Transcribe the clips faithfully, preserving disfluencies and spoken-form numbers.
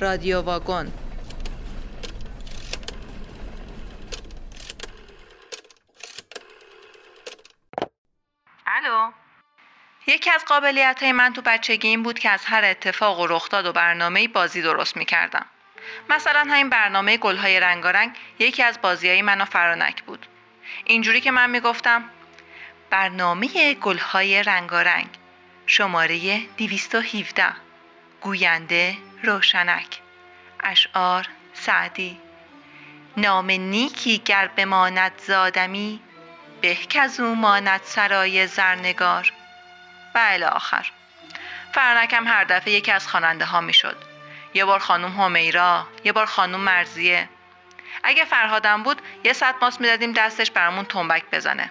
رادیو واگون. الو. یکی از قابلیت‌های من تو بچگی این بود که از هر اتفاق و رخداد و برنامه‌ای بازی درست می‌کردم. مثلا همین برنامه گل‌های رنگارنگ یکی از بازی‌های منو فرانک بود. اینجوری که من می‌گفتم برنامه گل‌های رنگارنگ شماره دویست و هفده، گوینده روشنک، اشعار سعدی. نام نیکی گر بماند زادمی، به کزو ماند سرای زرنگار و الی آخر. فرانکم هر دفعه یکی از خواننده ها می شد. یه بار خانم همیرا، یه بار خانم مرزیه. اگه فرهادم بود یه صد ماست می دادیم دستش برامون تنبک بزنه.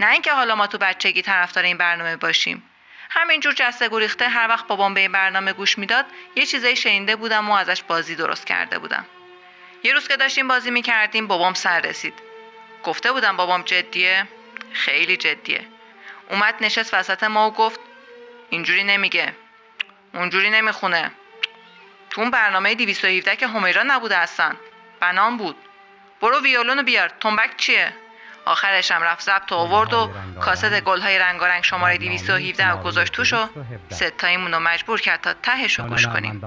نه اینکه حالا ما تو بچگی طرفدار این برنامه باشیم. همینجور جسته گریخته هر وقت بابام به این برنامه گوش میداد یه چیزایی شنیده بودم و ازش بازی درست کرده بودم. یه روز که داشتیم بازی میکردیم بابام سر رسید. گفته بودم بابام جدیه، خیلی جدیه. اومد نشست وسط ما و گفت اینجوری نمیگه، اونجوری نمیخونه. تو اون برنامه دویست و هفده که همیرا نبوده اصلا، بنام بود. برو ویولونو بیار، تنبک چیه؟ آخرش هم رفت ضبط آورد و کاست گل‌های رنگارنگ شماره دویست و هفده رو گذاشت توش و ستاییمون رو مجبور کرد تا تهش رو گوش کنیم.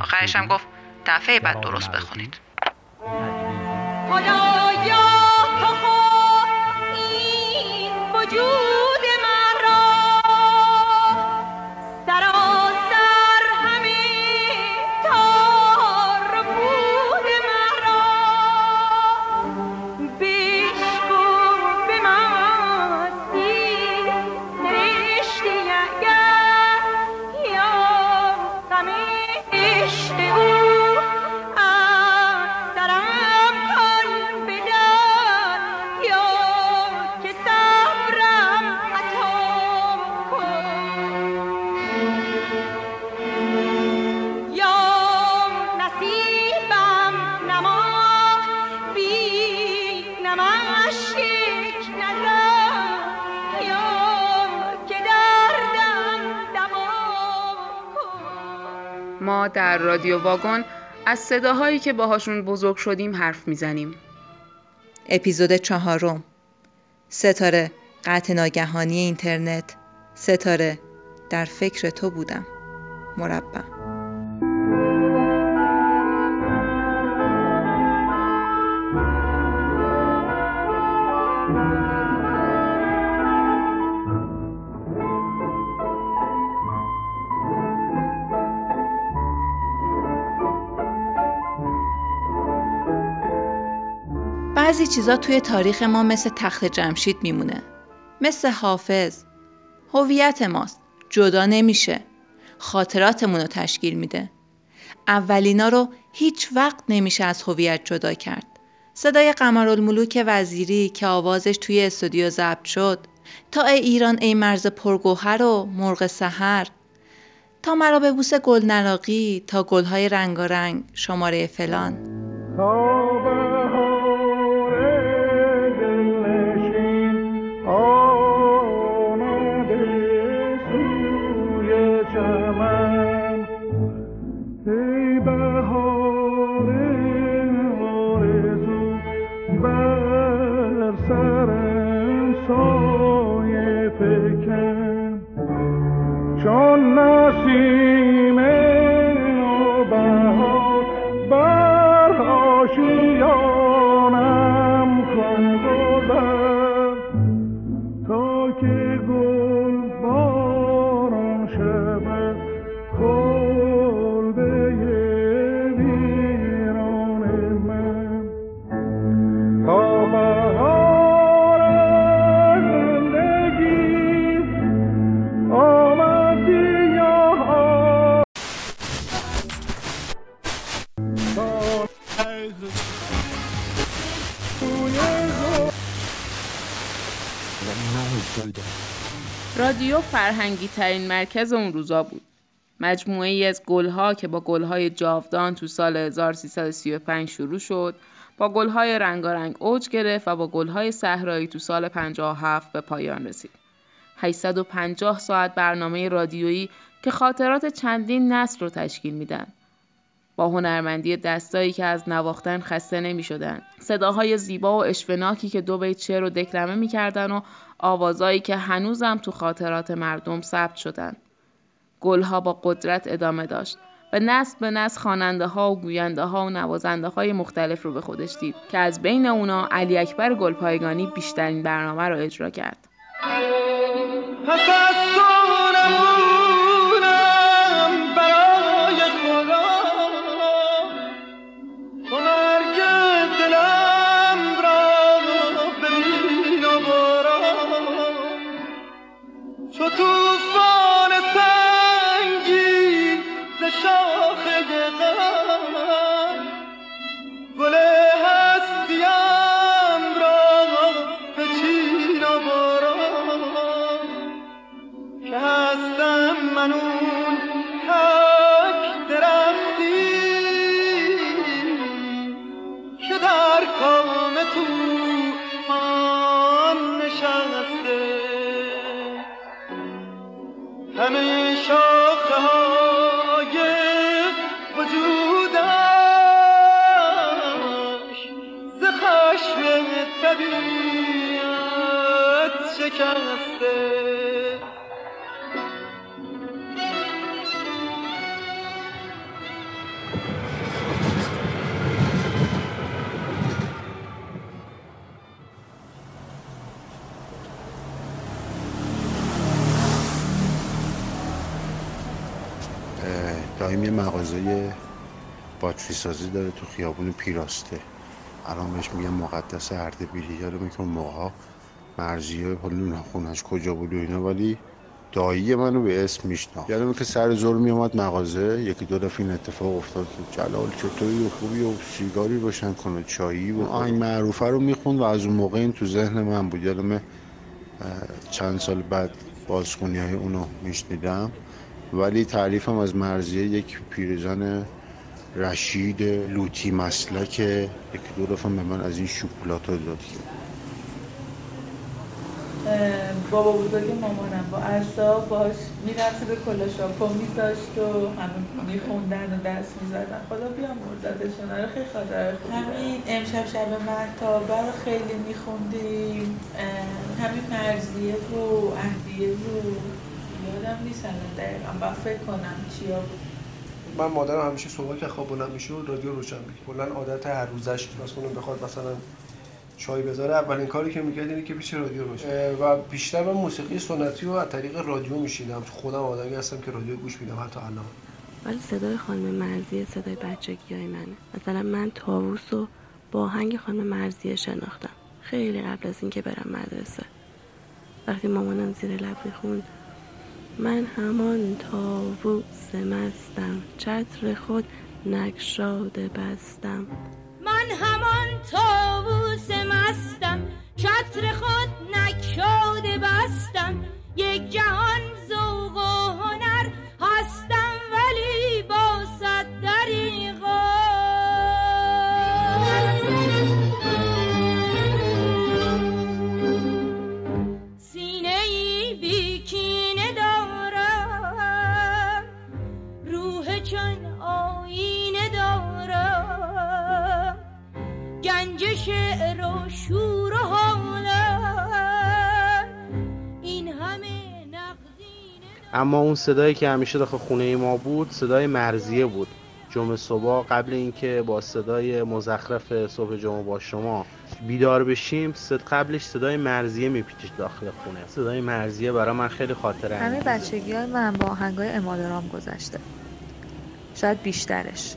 آخرش هم گفت دفعه بعد درست بخونید. خدایا تو خود این وجود من را سراسر همه تار بود من را ما در رادیو واگن از صداهایی که باهاشون بزرگ شدیم حرف میزنیم. اپیزود چهارم، ستاره، قطع ناگهانی اینترنت، ستاره، در فکر تو بودم، مربع. بعضی چیزا توی تاریخ ما مثل تخت جمشید میمونه. مثل حافظ. هویت ماست. جدا نمیشه. خاطراتمون رو تشکیل میده. اولینا رو هیچ وقت نمیشه از هویت جدا کرد. صدای قمر الملوک وزیری که آوازش توی استودیو ضبط شد، تا ای ایران ای مرز پرگوهر و مرغ سحر، تا مرا ببوس گل نراقی، تا گل‌های رنگارنگ شماره فلان. رادیو فرهنگی ترین مرکز اون روزا بود. مجموعه ای از گلها که با گلهای جاودان تو سال هزار و سیصد و سی و پنج شروع شد، با گلهای رنگارنگ اوج گرفت و با گلهای صحرایی تو سال پنجاه و هفت به پایان رسید. هشتصد و پنجاه ساعت برنامه رادیویی که خاطرات چندین نسل رو تشکیل میدن. با هنرمندی دستایی که از نواختن خسته نمی شدن. صداهای زیبا و اشفناکی که دو بیت شعر رو دکلمه می کردن و آوازایی که هنوزم تو خاطرات مردم ثبت شدن. گلها با قدرت ادامه داشت و نسل به نسل خواننده ها و گوینده ها و نوازنده های مختلف رو به خودش دید که از بین اونا علی اکبر گلپایگانی بیشترین برنامه رو اجرا کرد. دایم یه مغازه باتری سازی داره تو خیابون پیراسته، الان بهش میگم مقدس اردبیلی، یادم میاد اون موقع‌ها مرضیه پلون خونش کجا بود و اینا، ولی دایی منو به اسم میشناخت. یادم میاد که سر ظهر میومد مغازه، یکی دو دفعه این اتفاق افتاد که جلال چطوری و خوبی و سیگاری روشن کنه چایی و آهنگ معروفه رو میخوند و از اون موقع این تو ذهن من بود. یادم چند سال بعد بازخونی‌های اونو میشنیدم، ولی تعریفم از مرضیه یک پیرزن رشید لوتی مسلک، یک دو رفم به من از این شکلات ها داد. بابا بزرگ مامانم با عرصا باش میرسه به کلا شاپا میذاشت و همه میخوندن و درس میزدن. خدا بیامرزتشون. آره خیلی خاطره خوبه. همین امشب شب مهتابه رو خیلی میخوندیم، همین مرضیه رو اهدیه رو یادم نیست دقیقا با فکر کنم چیا بود. من مادرم همیشه صبح که خواب بلند میشه رادیو روشن می‌کنه. کلاً عادت هر روزش مثلا بخواد مثلا چای بذاره، اولین کاری که می‌کرد اینه که پیش رادیو باشه و بیشتر من موسیقی سنتی رو از طریق رادیو می‌شنیدم. خودم آدمی هستم که رادیو گوش میدم حتی الان. ولی صدای خانم مرضیه صدای بچگیای منه. مثلا من طاووس رو با آهنگ خانم مرضیه شناختم خیلی قبل از اینکه برم مدرسه. وقتی مامانم زیر لب می‌خوند من همان طاووس مستم، چتر خود نگشاده بستم. من همان طاووس مستم، چتر خود نگشاده بستم. یک جهان ذوق و هنر هستم، ولی با صد دریغا. اما اون صدایی که همیشه داخل خونه ما بود صدای مرضیه بود. جمعه صبح قبل اینکه با صدای مزخرف صبح جمعه با شما بیدار بشیم، صد قبلش صدای مرضیه میپیچید داخل خونه. صدای مرضیه برای من خیلی خاطره همه بچگیای من با آهنگای امادارام گذشته، شاید بیشترش،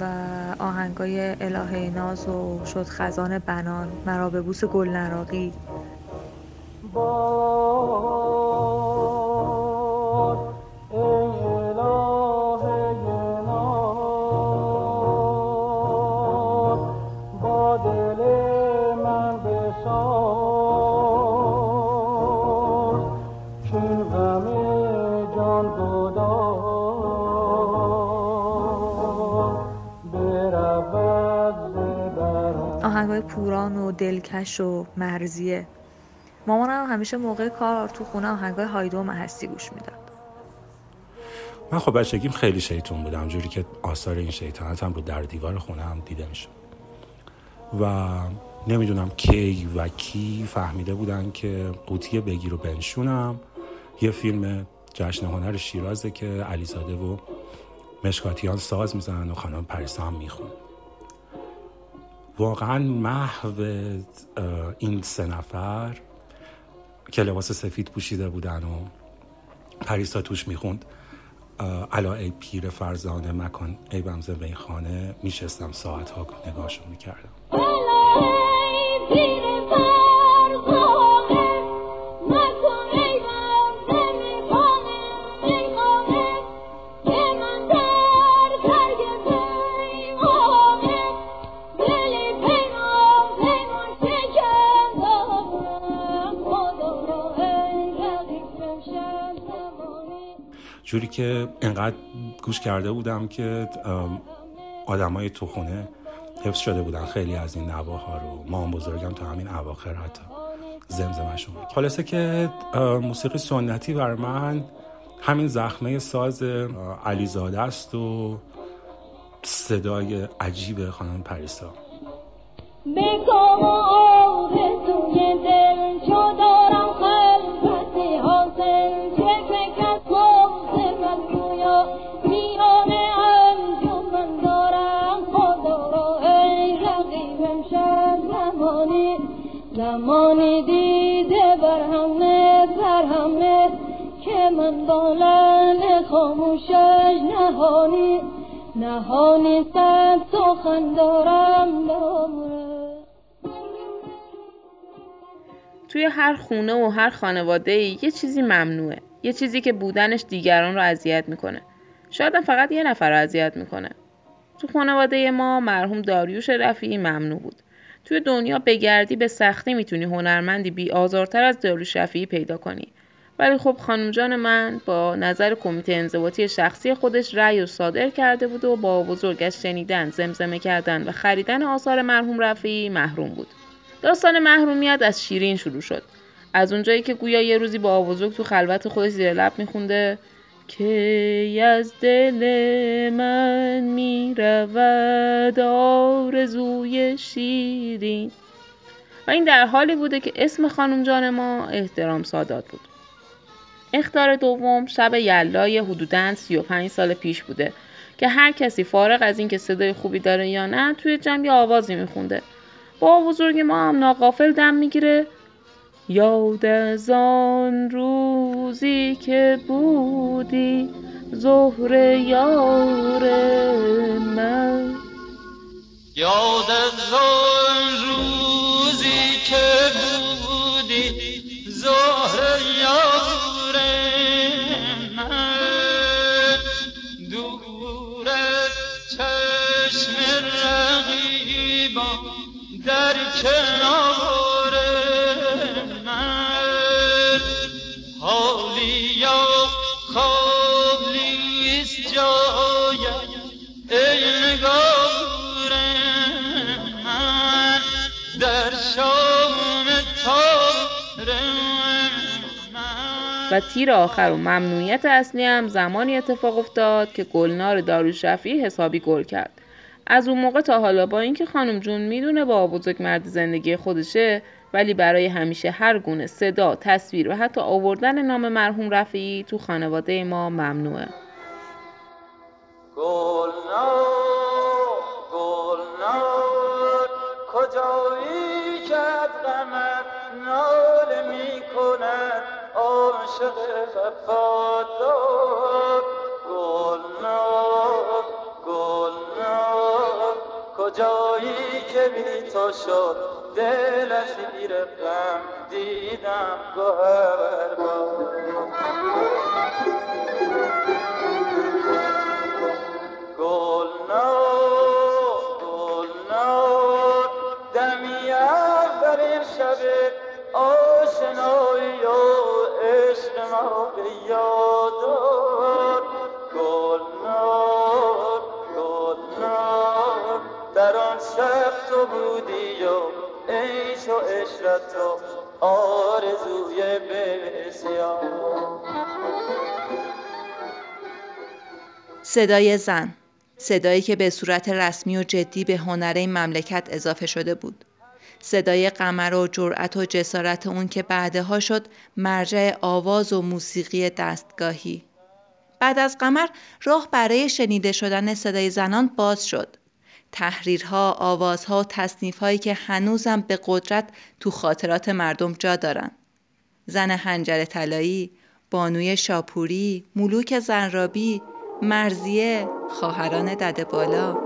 و آهنگای الهه ناز و شد خزان بنان، مرا به بوس گل نراقی، باد الهه ناز با دل من بساز که غم جان گداز آهنگای پوران و دلکش و مرضیه. مامانم همیشه موقع کار تو خونه آهنگای هایده و مهستی گوش میداد. من خب بچگیم خیلی شیطون بودم، جوری که آثار این شیطنت هم رو در دیوار خونه هم دیده میشد و نمیدونم کی و کی فهمیده بودن که قوطی بگیر و بنشونم یه فیلم جشن هنر شیرازه که علیزاده و مشکاتیان ساز میزنن و خانم پریسا هم میخونه. واقعا محو این سه نفر که لباس سفید پوشیده بودن و پریسا توش میخوند علا ای پیر فرزانه مکن ای بمزه به این خانه، میشستم ساعت ها نگاهشو میکردم. جوری که انقدر گوش کرده بودم که آدمای تو خونه حفظ شده بودن خیلی از این نواها رو، ما هم بزرگم تا همین اواخر حتی زمزمشون. خلاصه که موسیقی سنتی بر من همین زخمه ساز علیزاده است و صدای عجیب خانم پریسا. زمانی دیده بر همه بر همه که من بالن خاموشش نهانی نهانی سب سخن دارم دامره. توی هر خونه و هر خانواده‌ای یه چیزی ممنوعه، یه چیزی که بودنش دیگران رو اذیت میکنه، شاید فقط یه نفر رو اذیت میکنه. تو خانواده ما مرحوم داریوش رفیعی ممنوع بود. توی دنیا بگردی به سختی میتونی هنرمندی بی آزارتر از داریوش رفیعی پیدا کنی، ولی خب خانم جان من با نظر کمیته انضباطی شخصی خودش رأی رو صادر کرده بود و با بزرگش شنیدن، زمزمه کردن و خریدن آثار مرحوم رفیعی محروم بود. داستان محرومیت از شیرین شروع شد، از اونجایی که گویا یه روزی با بزرگ تو خلوت خودش زیر لب میخونده که از دل من می رود آرزوی شیرین، و این در حالی بوده که اسم خانم جان ما احترام سادات بود. اخطار دوم شب یلای حدوداً سی و پنج سال پیش بوده که هر کسی فارغ از این که صدای خوبی داره یا نه توی جمعی آوازی می خونده. با بزرگ ما هم ناغافل دم می گیره یاد از آن روزی که بودی زهر یار من، یاد از آن روزی که بودی زهر یار من، دور از چشم رقیبان در کنار و تیر آخر و ممنوعیت اصلی هم زمانی اتفاق افتاد که گلنار داریوش رفیعی حسابی گل کرد. از اون موقع تا حالا با اینکه خانم جون میدونه با بزرگ مرد زندگی خودشه، ولی برای همیشه هر گونه صدا، تصویر و حتی آوردن نام مرحوم رفیعی تو خانواده ما ممنوعه. گلنار گلنار کجایی که قمر ناله میکند عاشق غفلت، گلنار گلنار کجایی که بی تو شد دل اسیر غم دیدم گوهر باد. گلنار گلنار دمی اول این شب آشنایی و عشق ما به یاد آر، گلنار گلنار در آن شب تو بودی و عیش و عشرت و آرزوی بسیار. صدای زن، صدایی که به صورت رسمی و جدی به هنر این مملکت اضافه شده بود. صدای قمر و جرأت و جسارت اون که بعدها شد مرجع آواز و موسیقی دستگاهی. بعد از قمر راه برای شنیده شدن صدای زنان باز شد. تحریرها، آوازها و تصنیفهایی که هنوزم به قدرت تو خاطرات مردم جا دارن. زن حنجر طلایی، بانوی شاپوری، ملوک ذریابی، مرزیه، خواهران دده بالا.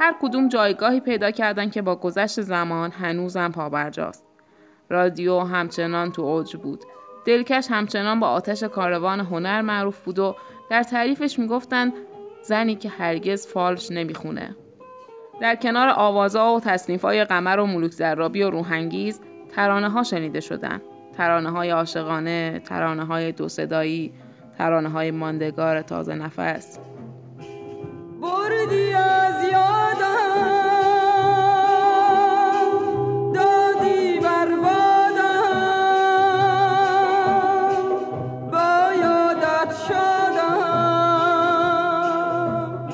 هر کدوم جایگاهی پیدا کردن که با گذشت زمان هنوزم پابرجاست. رادیو همچنان تو اوج بود. دلکش همچنان با آتش کاروان هنر معروف بود و در تعریفش میگفتن زنی که هرگز فالش نمیخونه. در کنار آوازها و تصنیفای قمر و ملوک ذریابی و روحانگیز ترانه ها شنیده شدن. ترانه های عاشقانه، ترانه های دو صدایی، ترانه های ماندگار تازه نفس. بردی از یادم دادی بربادم با یادت شدم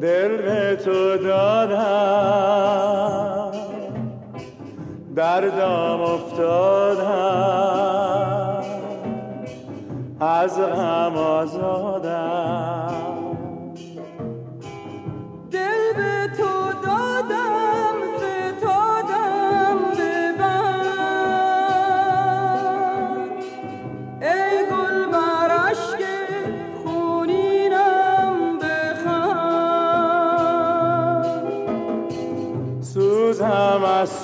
دل به تو دادم دردم افتادم از غم آزادم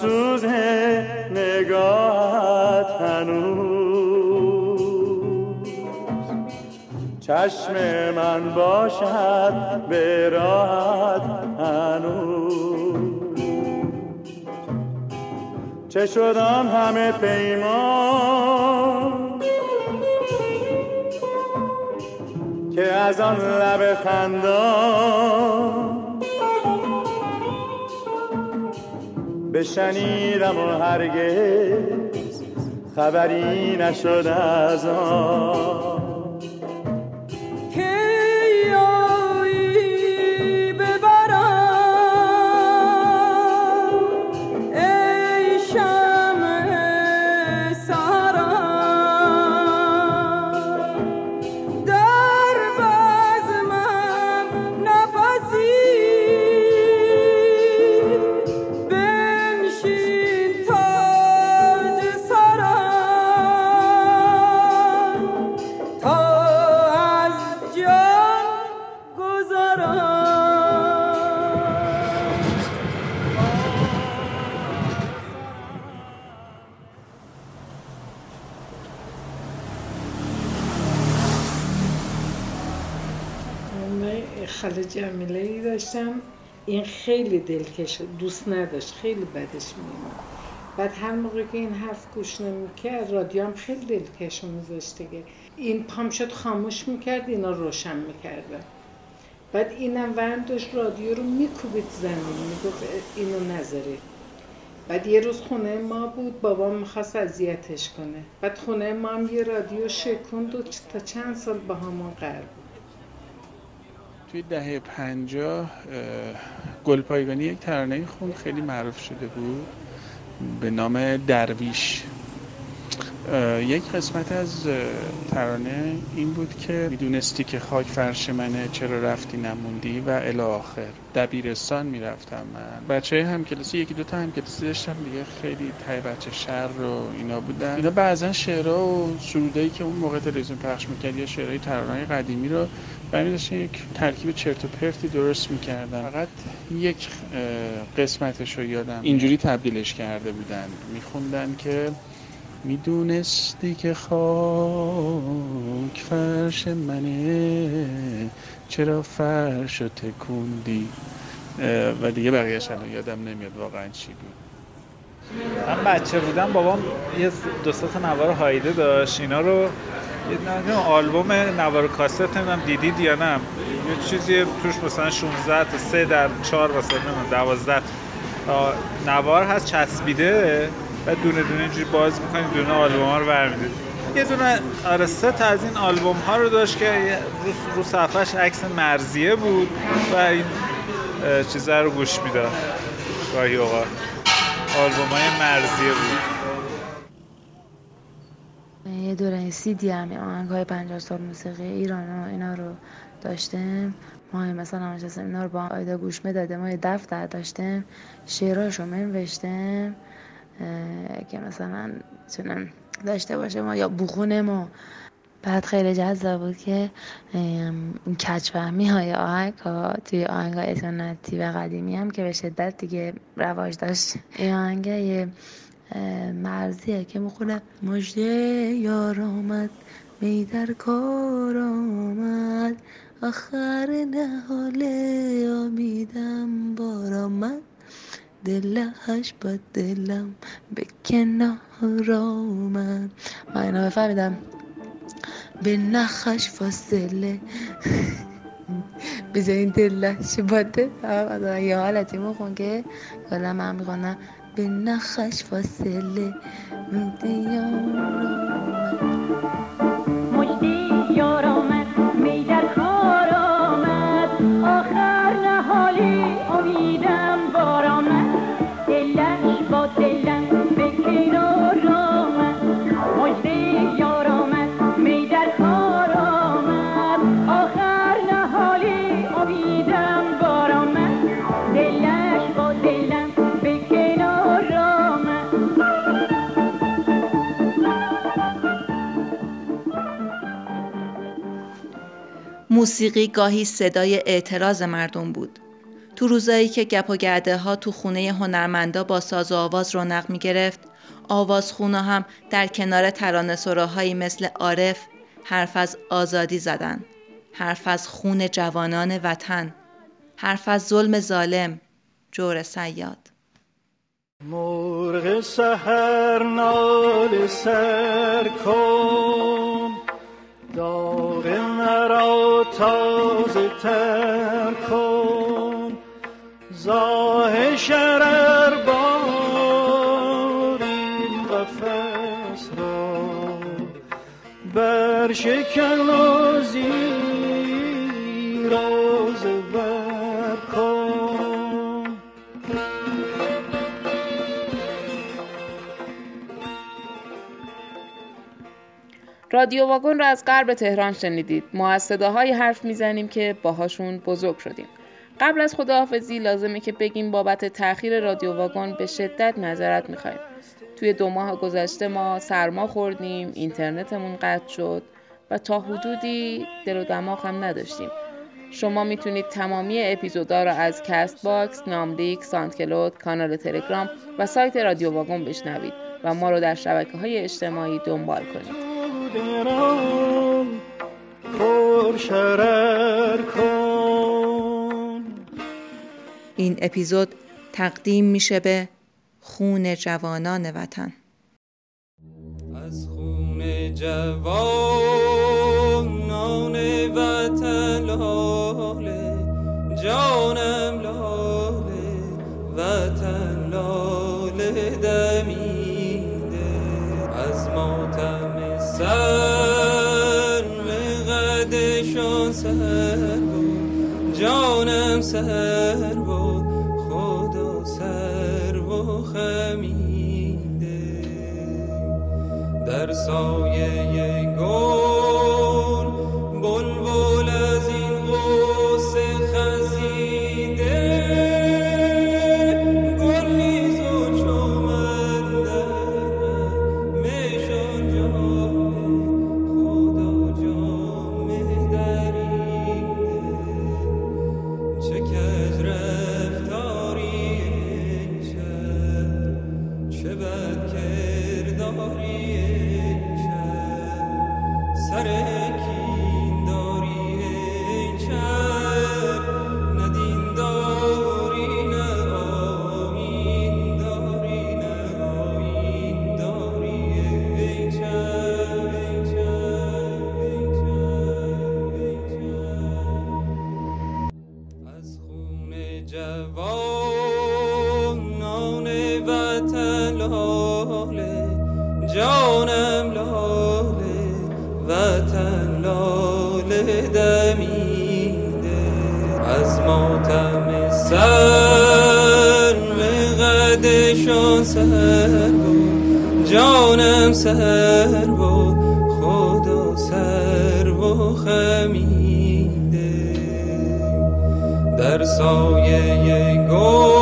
سوز نگاهت هنوز چشم من باشد به راهت هنوز چه شد آن همه پیمان که از آن لب خندان بشنیدم و هرگز خبری نشد از آن خاله جمیله‌ای داشتم. این خیلی دلکش دوست نداشت، خیلی بدش میومد. بعد هر موقع که این حرف گوش نمیکرد رادیو هم خیلی دلکش میذاشت دیگه. این پام شد خاموش میکرد، اینا روشن میکردن. بعد اینم ورم داشت رادیو رو میکوبید زمین، میگفت اینو نذارید. بعد یه روز خونه ما بود، بابام میخواست اذیتش کنه. بعد خونه ما هم یه رادیو شکوند و تا چند سال با همون قرار بود. توی دهه پنجاه گلپایگانی یک ترانه خوند خیلی معروف شده بود به نام درویش. یک قسمت از ترانه این بود که میدونستی که خاک فرش منه چرا رفتی نموندی و الی آخر. دبیرستان میرفتم من، بچه همکلاسی یکی دوتا همکلاسی داشتم دیگه، خیلی تای بچه شر رو اینا بودن. اینا بعضا شعرها و سرودایی که اون موقع تلویزیون پخش میکرد یا شعرهای ترانه‌های قدیمی رو برمی‌داشتن یک ترکیب چرت و پرتی درست میکردن. فقط یک قسمتش رو یادم اینجوری تبدیلش کرده بودن، میخوندن که میدونستی که خاک فرش منه چرا فرشو تکوندی و دیگه بقیه‌اش الان یادم نمیاد واقعا چی بود. من بچه بودم بابام یه دو سه تا نوار هایده داشت، اینا رو یه آلبوم نوار کاست نمیدونم دیدید یا نه، یه چیزی توش مثلا شانزده تا سه در چهار مثلا دوازده نوار هست چسبیده و دونه دونه اینجوری باز میکنید دونه آلبوم ها رو برمیدید. یه دونه آره سه تا از این آلبوم ها رو داشت که رو, رو صفحهش عکس مرضیه بود و این چیزا رو گوش میداد. گاهی اوقات آلبوم های مرضیه بود. یه دوره سی دی هم آهنگ های پنجاه سال موسیقی ایران و اینا رو داشتم. ما مثلا همش از اینا رو با آیدا گوش میدادیم. ما یه دفتر داشتم شعراشو منوشتم که مثلا چونم داشته باشه ما یا بخونه ما. بعد خیلی جذاب بود که این کچفهمی های آهنگ ها توی آهنگ های سنتی و قدیمی هم که به شدت دیگه رواج داشت. این آهنگ یه مرضیه که میخونه مژده یار آمد میدر کار آمد آخر نهاله آمیدم بار آمد دلهش با دلم به کنار آمد. من اینا بفهمیدم به نخش فاصله بزنین دلهش با دلم یه حالتی مخون که گلم هم میخونم به نخش فاصله مجده یار آمد مجده یار آمد میدر کار آمد آخر نهالی امیدم بار آمد دلش با دلم به کنار آمد مجده یار آمد میدر کار آمد آخر نهالی امیدم بار آمد دلش با دلم به کنار آمد. موسیقی گاهی صدای اعتراض مردم بود. تو روزایی که گپ و گرده ها تو خونه هنرمندا با ساز و آواز رونق می گرفت، آوازخونا هم در کنار ترانه‌سراهایی مثل عارف حرف از آزادی زدن، حرف از خون جوانان وطن، حرف از ظلم ظالم، جور صیاد. مرغ سحر ناله سر کن داغ مرا تازه تر کن زاه شرر بار این قفص را برشکن و زیر آز بر کن. رادیو واگون را از غرب تهران شنیدید. ما از صداهای حرف میزنیم که باهاشون بزرگ شدیم. قبل از خداحافظی لازمه که بگیم بابت تأخیر رادیو واگون به شدت معذرت میخوایم. توی دو ماه گذشته ما سرما خوردیم، اینترنتمون قطع شد و تا حدودی دل و دماغ هم نداشتیم. شما میتونید تمامی اپیزودا را از کست باکس، ناملیک، ساندکلود، کانال تلگرام و سایت رادیو واگون بشنوید و ما رو در شبکه‌های اجتماعی دنبال کنید. این اپیزود تقدیم میشه به خون جوانان وطن. از خون جوانان وطن لاله جانم لاله وطن لاله دمیده از ماتم سر مقدشان سر بود جانم سر بود خمیده در سایه گل، بلبل از این غصه خزیده، گل نیز و چمن میشان جام خدا جام دریده، چه کج رفتاری این شهر، چه بد کرداری این شهر، سر سر به قدشان سر بود، جانم سر بود، خدا سر و خمیده در سایه گل.